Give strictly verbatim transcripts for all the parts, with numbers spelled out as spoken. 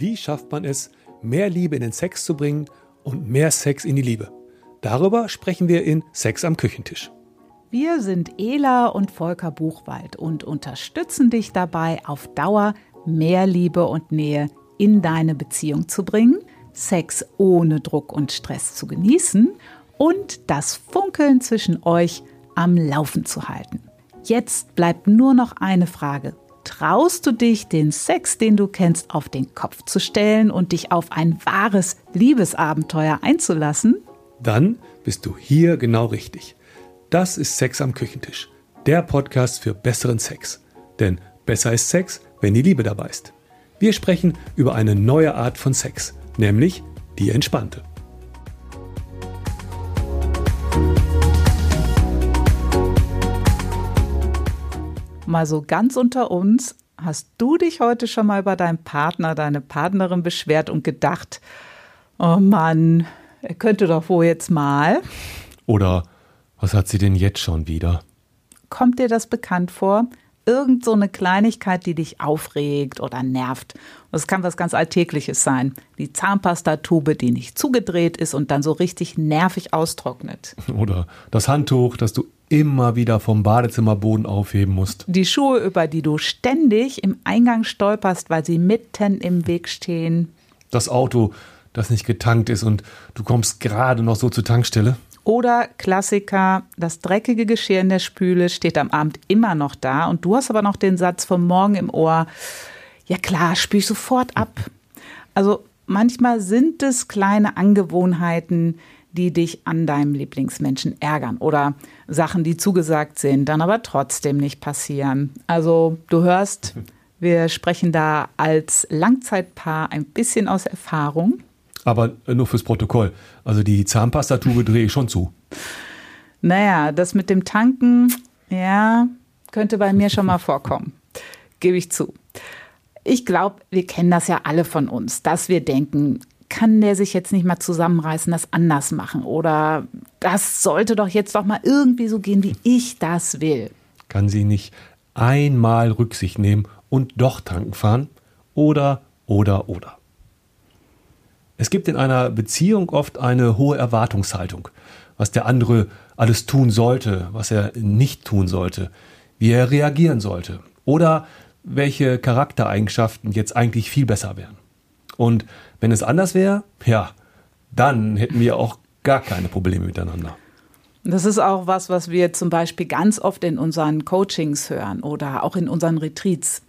Wie schafft man es, mehr Liebe in den Sex zu bringen und mehr Sex in die Liebe? Darüber sprechen wir in Sex am Küchentisch. Wir sind Ela und Volker Buchwald und unterstützen dich dabei, auf Dauer mehr Liebe und Nähe in deine Beziehung zu bringen, Sex ohne Druck und Stress zu genießen und das Funkeln zwischen euch am Laufen zu halten. Jetzt bleibt nur noch eine Frage. Traust du dich, den Sex, den du kennst, auf den Kopf zu stellen und dich auf ein wahres Liebesabenteuer einzulassen? Dann bist du hier genau richtig. Das ist Sex am Küchentisch, der Podcast für besseren Sex. Denn besser ist Sex, wenn die Liebe dabei ist. Wir sprechen über eine neue Art von Sex, nämlich die entspannte. Mal so ganz unter uns, hast du dich heute schon mal über deinen Partner, deine Partnerin beschwert und gedacht, oh Mann, er könnte doch wohl jetzt mal. Oder, was hat sie denn jetzt schon wieder? Kommt dir das bekannt vor? Irgend so eine Kleinigkeit, die dich aufregt oder nervt. Und es kann was ganz Alltägliches sein. Die Zahnpastatube, die nicht zugedreht ist und dann so richtig nervig austrocknet. Oder das Handtuch, das du immer wieder vom Badezimmerboden aufheben musst. Die Schuhe, über die du ständig im Eingang stolperst, weil sie mitten im Weg stehen. Das Auto, das nicht getankt ist und du kommst gerade noch so zur Tankstelle. Oder Klassiker, das dreckige Geschirr in der Spüle steht am Abend immer noch da und du hast aber noch den Satz vom Morgen im Ohr, ja klar, spüle ich sofort ab. Also manchmal sind es kleine Angewohnheiten, die dich an deinem Lieblingsmenschen ärgern oder Sachen, die zugesagt sind, dann aber trotzdem nicht passieren. Also du hörst, wir sprechen da als Langzeitpaar ein bisschen aus Erfahrung. Aber nur fürs Protokoll. Also die Zahnpastatube drehe ich schon zu. Naja, das mit dem Tanken, ja, könnte bei mir schon mal vorkommen. Gebe ich zu. Ich glaube, wir kennen das ja alle von uns, dass wir denken, kann der sich jetzt nicht mal zusammenreißen, das anders machen? Oder das sollte doch jetzt doch mal irgendwie so gehen, wie ich das will. Kann sie nicht einmal Rücksicht nehmen und doch tanken fahren? Oder, oder, oder. Es gibt in einer Beziehung oft eine hohe Erwartungshaltung, was der andere alles tun sollte, was er nicht tun sollte, wie er reagieren sollte oder welche Charaktereigenschaften jetzt eigentlich viel besser wären. Und wenn es anders wäre, ja, dann hätten wir auch gar keine Probleme miteinander. Das ist auch was, was wir zum Beispiel ganz oft in unseren Coachings hören oder auch in unseren Retreats.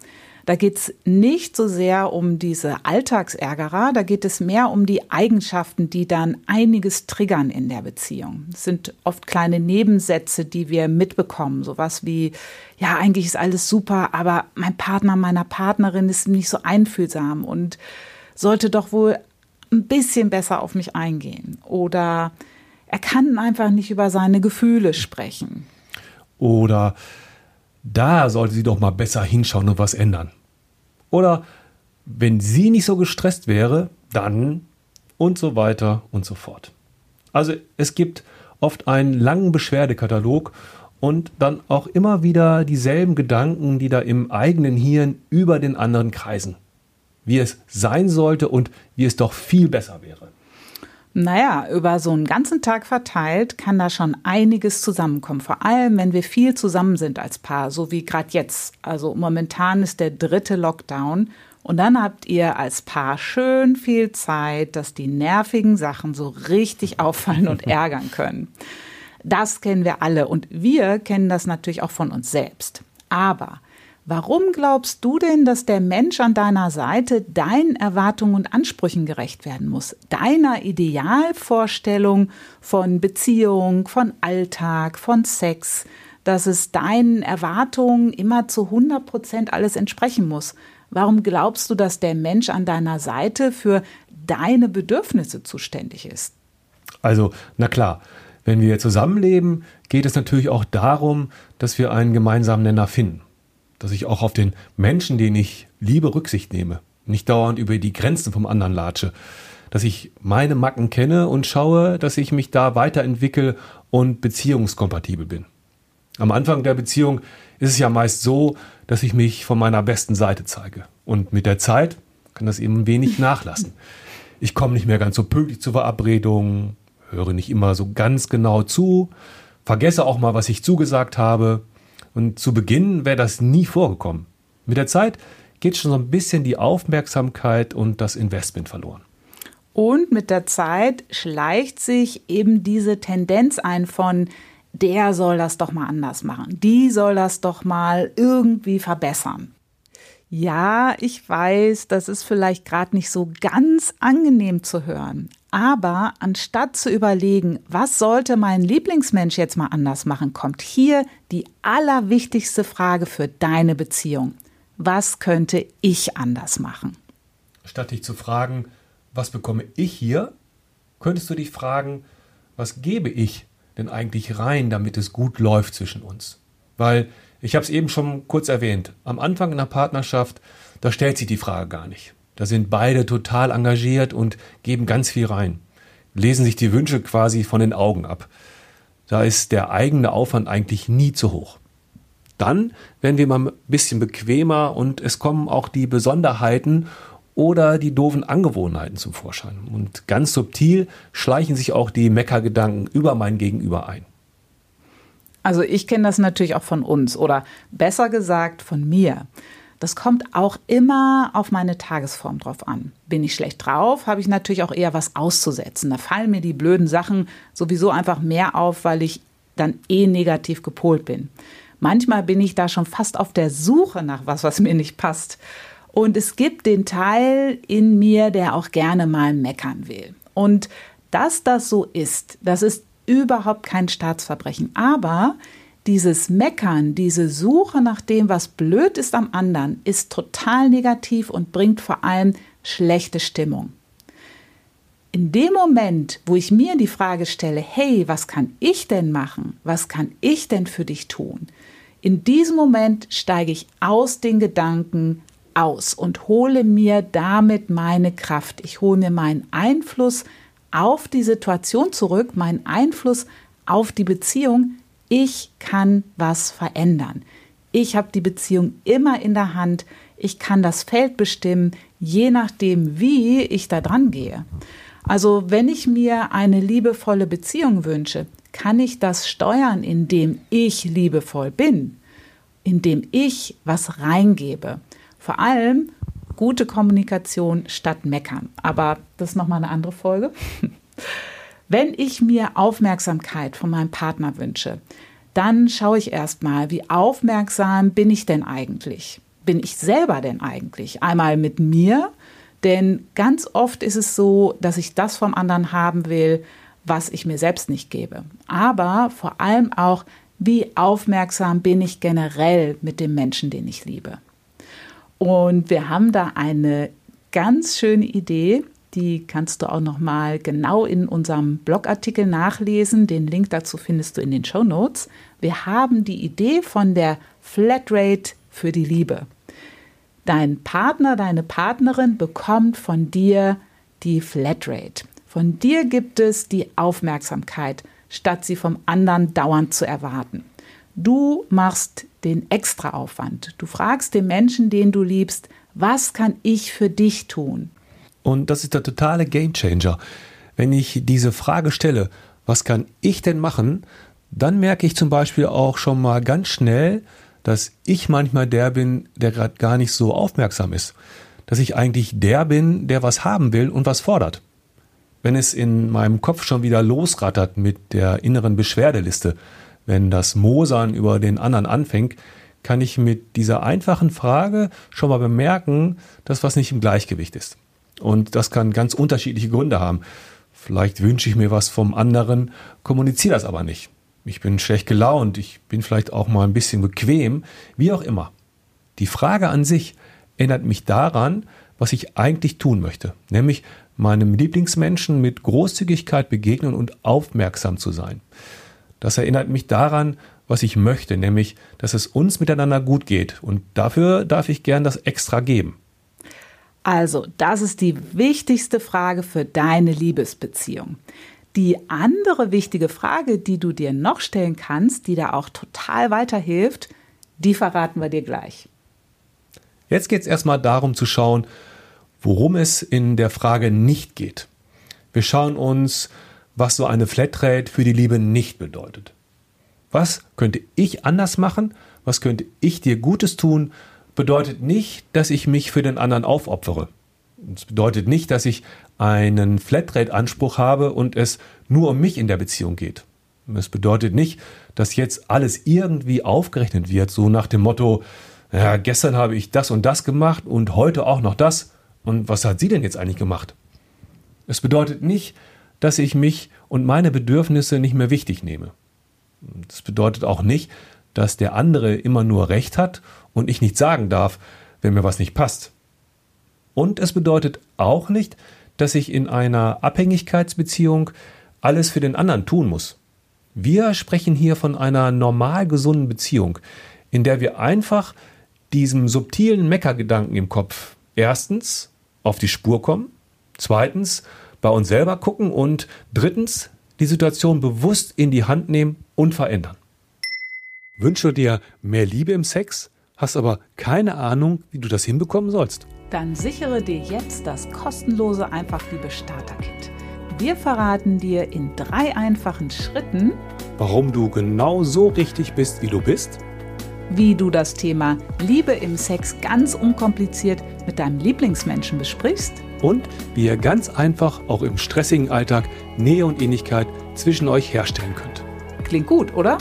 Da geht es nicht so sehr um diese Alltagsärgerer, da geht es mehr um die Eigenschaften, die dann einiges triggern in der Beziehung. Es sind oft kleine Nebensätze, die wir mitbekommen, sowas wie, ja, eigentlich ist alles super, aber mein Partner, meiner Partnerin ist nicht so einfühlsam und sollte doch wohl ein bisschen besser auf mich eingehen. Oder er kann einfach nicht über seine Gefühle sprechen. Oder da sollte sie doch mal besser hinschauen und was ändern. Oder wenn sie nicht so gestresst wäre, dann und so weiter und so fort. Also es gibt oft einen langen Beschwerdekatalog und dann auch immer wieder dieselben Gedanken, die da im eigenen Hirn über den anderen kreisen. Wie es sein sollte und wie es doch viel besser wäre. Naja, über so einen ganzen Tag verteilt kann da schon einiges zusammenkommen. Vor allem, wenn wir viel zusammen sind als Paar, so wie gerade jetzt. Also momentan ist der dritte Lockdown und dann habt ihr als Paar schön viel Zeit, dass die nervigen Sachen so richtig auffallen und ärgern können. Das kennen wir alle und wir kennen das natürlich auch von uns selbst. Aber warum glaubst du denn, dass der Mensch an deiner Seite deinen Erwartungen und Ansprüchen gerecht werden muss? Deiner Idealvorstellung von Beziehung, von Alltag, von Sex, dass es deinen Erwartungen immer zu hundert Prozent alles entsprechen muss. Warum glaubst du, dass der Mensch an deiner Seite für deine Bedürfnisse zuständig ist? Also, na klar, wenn wir zusammenleben, geht es natürlich auch darum, dass wir einen gemeinsamen Nenner finden. Dass ich auch auf den Menschen, den ich liebe, Rücksicht nehme. Nicht dauernd über die Grenzen vom anderen latsche. Dass ich meine Macken kenne und schaue, dass ich mich da weiterentwickle und beziehungskompatibel bin. Am Anfang der Beziehung ist es ja meist so, dass ich mich von meiner besten Seite zeige. Und mit der Zeit kann das eben wenig nachlassen. Ich komme nicht mehr ganz so pünktlich zu Verabredungen, höre nicht immer so ganz genau zu, vergesse auch mal, was ich zugesagt habe. Und zu Beginn wäre das nie vorgekommen. Mit der Zeit geht schon so ein bisschen die Aufmerksamkeit und das Investment verloren. Und mit der Zeit schleicht sich eben diese Tendenz ein von, der soll das doch mal anders machen, die soll das doch mal irgendwie verbessern. Ja, ich weiß, das ist vielleicht gerade nicht so ganz angenehm zu hören. Aber anstatt zu überlegen, was sollte mein Lieblingsmensch jetzt mal anders machen, kommt hier die allerwichtigste Frage für deine Beziehung. Was könnte ich anders machen? Statt dich zu fragen, was bekomme ich hier, könntest du dich fragen, was gebe ich denn eigentlich rein, damit es gut läuft zwischen uns? Weil, ich habe es eben schon kurz erwähnt, am Anfang einer Partnerschaft, da stellt sich die Frage gar nicht. Da sind beide total engagiert und geben ganz viel rein, lesen sich die Wünsche quasi von den Augen ab. Da ist der eigene Aufwand eigentlich nie zu hoch. Dann werden wir mal ein bisschen bequemer und es kommen auch die Besonderheiten oder die doofen Angewohnheiten zum Vorschein. Und ganz subtil schleichen sich auch die Meckergedanken über mein Gegenüber ein. Also ich kenne das natürlich auch von uns oder besser gesagt von mir. Das kommt auch immer auf meine Tagesform drauf an. Bin ich schlecht drauf, habe ich natürlich auch eher was auszusetzen. Da fallen mir die blöden Sachen sowieso einfach mehr auf, weil ich dann eh negativ gepolt bin. Manchmal bin ich da schon fast auf der Suche nach was, was mir nicht passt. Und es gibt den Teil in mir, der auch gerne mal meckern will. Und dass das so ist, das ist überhaupt kein Staatsverbrechen. Aber dieses Meckern, diese Suche nach dem, was blöd ist am anderen, ist total negativ und bringt vor allem schlechte Stimmung. In dem Moment, wo ich mir die Frage stelle, hey, was kann ich denn machen? Was kann ich denn für dich tun? In diesem Moment steige ich aus den Gedanken aus und hole mir damit meine Kraft. Ich hole mir meinen Einfluss auf die Situation zurück, meinen Einfluss auf die Beziehung. Ich kann was verändern. Ich habe die Beziehung immer in der Hand. Ich kann das Feld bestimmen, je nachdem, wie ich da dran gehe. Also wenn ich mir eine liebevolle Beziehung wünsche, kann ich das steuern, indem ich liebevoll bin, indem ich was reingebe. Vor allem gute Kommunikation statt Meckern. Aber das ist nochmal eine andere Folge. Wenn ich mir Aufmerksamkeit von meinem Partner wünsche, dann schaue ich erstmal, wie aufmerksam bin ich denn eigentlich? Bin ich selber denn eigentlich? Einmal mit mir, denn ganz oft ist es so, dass ich das vom anderen haben will, was ich mir selbst nicht gebe. Aber vor allem auch, wie aufmerksam bin ich generell mit dem Menschen, den ich liebe? Und wir haben da eine ganz schöne Idee, die kannst du auch nochmal genau in unserem Blogartikel nachlesen. Den Link dazu findest du in den Shownotes. Wir haben die Idee von der Flatrate für die Liebe. Dein Partner, deine Partnerin bekommt von dir die Flatrate. Von dir gibt es die Aufmerksamkeit, statt sie vom anderen dauernd zu erwarten. Du machst den Extraaufwand. Du fragst den Menschen, den du liebst, was kann ich für dich tun? Und das ist der totale Gamechanger. Wenn ich diese Frage stelle, was kann ich denn machen, dann merke ich zum Beispiel auch schon mal ganz schnell, dass ich manchmal der bin, der gerade gar nicht so aufmerksam ist. Dass ich eigentlich der bin, der was haben will und was fordert. Wenn es in meinem Kopf schon wieder losrattert mit der inneren Beschwerdeliste, wenn das Mosern über den anderen anfängt, kann ich mit dieser einfachen Frage schon mal bemerken, dass was nicht im Gleichgewicht ist. Und das kann ganz unterschiedliche Gründe haben. Vielleicht wünsche ich mir was vom anderen, kommuniziere das aber nicht. Ich bin schlecht gelaunt, ich bin vielleicht auch mal ein bisschen bequem, wie auch immer. Die Frage an sich erinnert mich daran, was ich eigentlich tun möchte. Nämlich meinem Lieblingsmenschen mit Großzügigkeit begegnen und aufmerksam zu sein. Das erinnert mich daran, was ich möchte, nämlich, dass es uns miteinander gut geht. Und dafür darf ich gern das extra geben. Also, das ist die wichtigste Frage für deine Liebesbeziehung. Die andere wichtige Frage, die du dir noch stellen kannst, die da auch total weiterhilft, die verraten wir dir gleich. Jetzt geht es erstmal darum zu schauen, worum es in der Frage nicht geht. Wir schauen uns, was so eine Flatrate für die Liebe nicht bedeutet. Was könnte ich anders machen? Was könnte ich dir Gutes tun? Bedeutet nicht, dass ich mich für den anderen aufopfere. Es bedeutet nicht, dass ich einen Flatrate-Anspruch habe und es nur um mich in der Beziehung geht. Es bedeutet nicht, dass jetzt alles irgendwie aufgerechnet wird, so nach dem Motto, ja, gestern habe ich das und das gemacht und heute auch noch das. Und was hat sie denn jetzt eigentlich gemacht? Es bedeutet nicht, dass ich mich und meine Bedürfnisse nicht mehr wichtig nehme. Das bedeutet auch nicht, dass der andere immer nur Recht hat und ich nicht sagen darf, wenn mir was nicht passt. Und es bedeutet auch nicht, dass ich in einer Abhängigkeitsbeziehung alles für den anderen tun muss. Wir sprechen hier von einer normal gesunden Beziehung, in der wir einfach diesem subtilen Meckergedanken im Kopf erstens auf die Spur kommen, zweitens bei uns selber gucken und drittens die Situation bewusst in die Hand nehmen und verändern. Wünschst du dir mehr Liebe im Sex, hast aber keine Ahnung, wie du das hinbekommen sollst? Dann sichere dir jetzt das kostenlose Einfach-Liebe-Starter-Kit. Wir verraten dir in drei einfachen Schritten, warum du genau so richtig bist, wie du bist, wie du das Thema Liebe im Sex ganz unkompliziert mit deinem Lieblingsmenschen besprichst und wie ihr ganz einfach auch im stressigen Alltag Nähe und Ähnlichkeit zwischen euch herstellen könnt. Klingt gut, oder?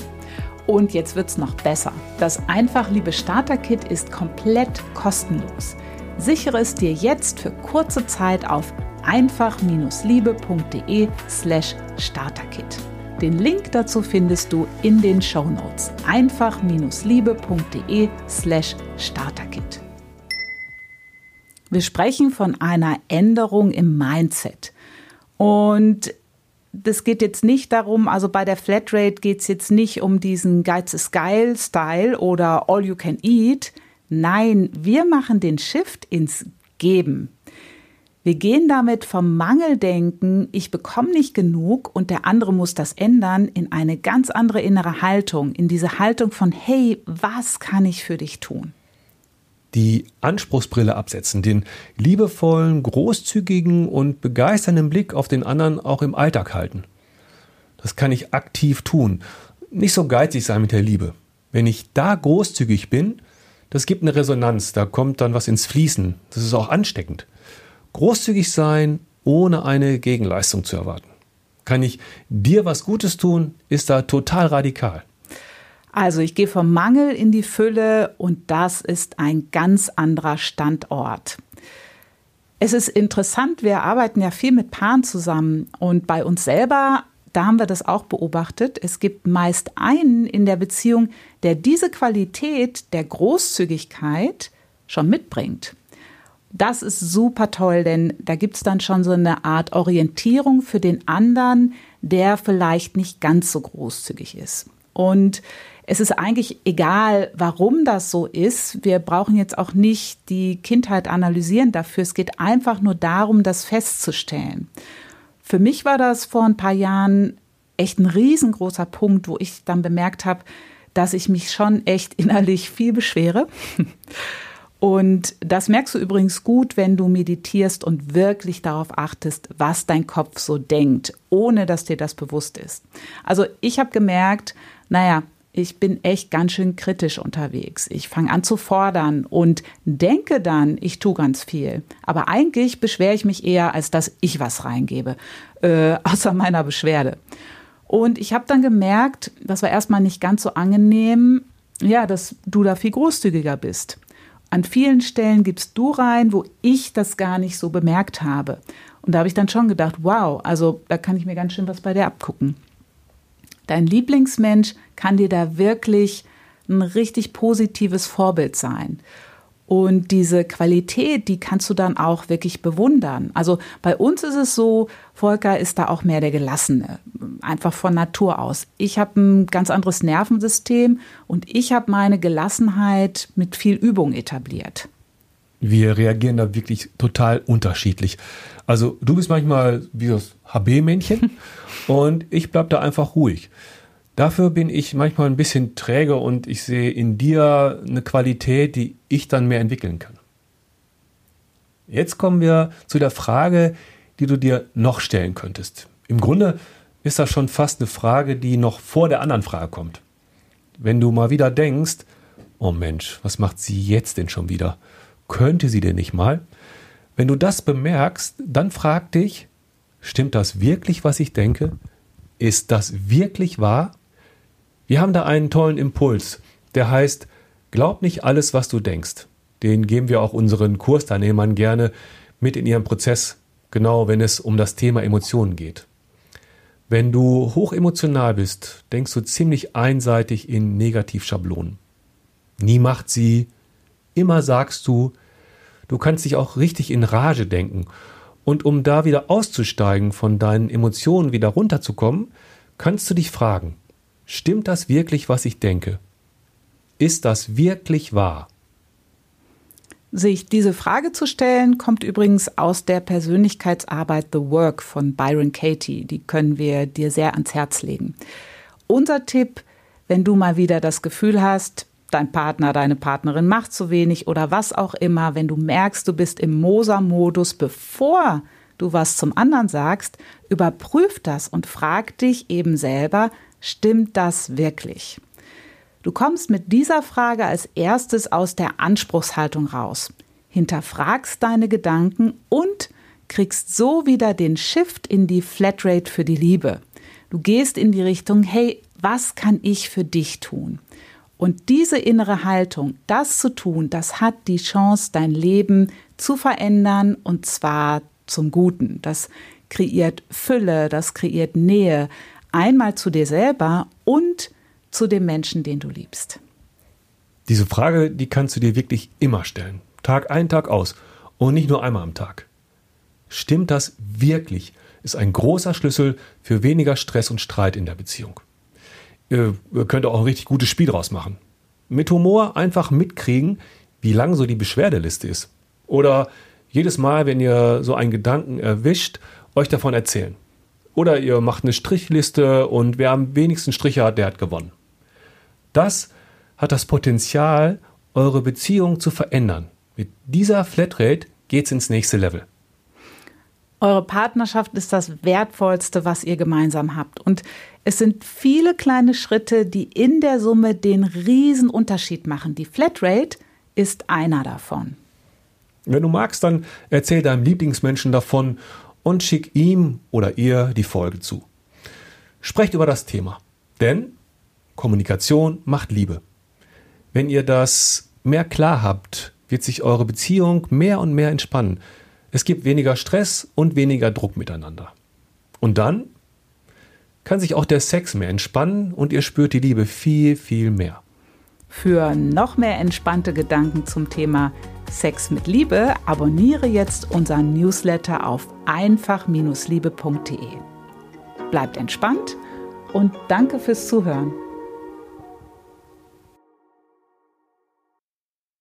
Und jetzt wird's noch besser. Das Einfach-Liebe-Starter-Kit ist komplett kostenlos. Sichere es dir jetzt für kurze Zeit auf einfach-liebe.de slash starterkit. Den Link dazu findest du in den Shownotes. einfach-liebe.de slash starterkit. Wir sprechen von einer Änderung im Mindset. Und das geht jetzt nicht darum, also bei der Flatrate geht es jetzt nicht um diesen Geiz ist geil Style oder All You Can Eat. Nein, wir machen den Shift ins Geben. Wir gehen damit vom Mangeldenken, ich bekomme nicht genug und der andere muss das ändern, in eine ganz andere innere Haltung, in diese Haltung von, hey, was kann ich für dich tun? Die Anspruchsbrille absetzen, den liebevollen, großzügigen und begeisternden Blick auf den anderen auch im Alltag halten. Das kann ich aktiv tun. Nicht so geizig sein mit der Liebe. Wenn ich da großzügig bin, das gibt eine Resonanz, da kommt dann was ins Fließen. Das ist auch ansteckend. Großzügig sein, ohne eine Gegenleistung zu erwarten. Kann ich dir was Gutes tun, ist da total radikal. Also ich gehe vom Mangel in die Fülle und das ist ein ganz anderer Standort. Es ist interessant, wir arbeiten ja viel mit Paaren zusammen und bei uns selber, da haben wir das auch beobachtet, es gibt meist einen in der Beziehung, der diese Qualität der Großzügigkeit schon mitbringt. Das ist super toll, denn da gibt es dann schon so eine Art Orientierung für den anderen, der vielleicht nicht ganz so großzügig ist. Und es ist eigentlich egal, warum das so ist. Wir brauchen jetzt auch nicht die Kindheit analysieren dafür. Es geht einfach nur darum, das festzustellen. Für mich war das vor ein paar Jahren echt ein riesengroßer Punkt, wo ich dann bemerkt habe, dass ich mich schon echt innerlich viel beschwere. Und das merkst du übrigens gut, wenn du meditierst und wirklich darauf achtest, was dein Kopf so denkt, ohne dass dir das bewusst ist. Also ich habe gemerkt, naja, ich bin echt ganz schön kritisch unterwegs. Ich fange an zu fordern und denke dann, ich tue ganz viel. Aber eigentlich beschwere ich mich eher, als dass ich was reingebe, äh, außer meiner Beschwerde. Und ich habe dann gemerkt, das war erstmal nicht ganz so angenehm, ja, dass du da viel großzügiger bist. An vielen Stellen gibst du rein, wo ich das gar nicht so bemerkt habe. Und da habe ich dann schon gedacht, wow, also da kann ich mir ganz schön was bei dir abgucken. Dein Lieblingsmensch kann dir da wirklich ein richtig positives Vorbild sein. Und diese Qualität, die kannst du dann auch wirklich bewundern. Also bei uns ist es so, Volker ist da auch mehr der Gelassene, einfach von Natur aus. Ich habe ein ganz anderes Nervensystem und ich habe meine Gelassenheit mit viel Übung etabliert. Wir reagieren da wirklich total unterschiedlich. Also du bist manchmal wie das H B-Männchen und ich bleib da einfach ruhig. Dafür bin ich manchmal ein bisschen träge und ich sehe in dir eine Qualität, die ich dann mehr entwickeln kann. Jetzt kommen wir zu der Frage, die du dir noch stellen könntest. Im Grunde ist das schon fast eine Frage, die noch vor der anderen Frage kommt. Wenn du mal wieder denkst, oh Mensch, was macht sie jetzt denn schon wieder? Könnte sie denn nicht mal? Wenn du das bemerkst, dann frag dich, stimmt das wirklich, was ich denke? Ist das wirklich wahr? Wir haben da einen tollen Impuls, der heißt, glaub nicht alles, was du denkst. Den geben wir auch unseren Kursteilnehmern gerne mit in ihren Prozess, genau wenn es um das Thema Emotionen geht. Wenn du hochemotional bist, denkst du ziemlich einseitig in Negativschablonen. Nie macht sie, immer sagst du, du kannst dich auch richtig in Rage denken. Und um da wieder auszusteigen, von deinen Emotionen wieder runterzukommen, kannst du dich fragen, stimmt das wirklich, was ich denke? Ist das wirklich wahr? Sich diese Frage zu stellen, kommt übrigens aus der Persönlichkeitsarbeit The Work von Byron Katie. Die können wir dir sehr ans Herz legen. Unser Tipp, wenn du mal wieder das Gefühl hast, dein Partner, deine Partnerin macht zu wenig oder was auch immer, wenn du merkst, du bist im Moser-Modus, bevor du was zum anderen sagst, überprüf das und frag dich eben selber, stimmt das wirklich? Du kommst mit dieser Frage als erstes aus der Anspruchshaltung raus, hinterfragst deine Gedanken und kriegst so wieder den Shift in die Flatrate für die Liebe. Du gehst in die Richtung, hey, was kann ich für dich tun? Und diese innere Haltung, das zu tun, das hat die Chance, dein Leben zu verändern und zwar zum Guten. Das kreiert Fülle, das kreiert Nähe, einmal zu dir selber und zu dem Menschen, den du liebst. Diese Frage, die kannst du dir wirklich immer stellen. Tag ein, Tag aus. Und nicht nur einmal am Tag. Stimmt das wirklich? Ist ein großer Schlüssel für weniger Stress und Streit in der Beziehung. Ihr könnt auch ein richtig gutes Spiel draus machen. Mit Humor einfach mitkriegen, wie lang so die Beschwerdeliste ist. Oder jedes Mal, wenn ihr so einen Gedanken erwischt, euch davon erzählen. Oder ihr macht eine Strichliste und wer am wenigsten Striche hat, der hat gewonnen. Das hat das Potenzial, eure Beziehung zu verändern. Mit dieser Flatrate geht's ins nächste Level. Eure Partnerschaft ist das Wertvollste, was ihr gemeinsam habt. Und es sind viele kleine Schritte, die in der Summe den riesen Unterschied machen. Die Flatrate ist einer davon. Wenn du magst, dann erzähl deinem Lieblingsmenschen davon und schick ihm oder ihr die Folge zu. Sprecht über das Thema, denn Kommunikation macht Liebe. Wenn ihr das mehr klar habt, wird sich eure Beziehung mehr und mehr entspannen. Es gibt weniger Stress und weniger Druck miteinander. Und dann kann sich auch der Sex mehr entspannen und ihr spürt die Liebe viel, viel mehr. Für noch mehr entspannte Gedanken zum Thema Sex mit Liebe abonniere jetzt unseren Newsletter auf einfach dash liebe punkt de. Bleibt entspannt und danke fürs Zuhören.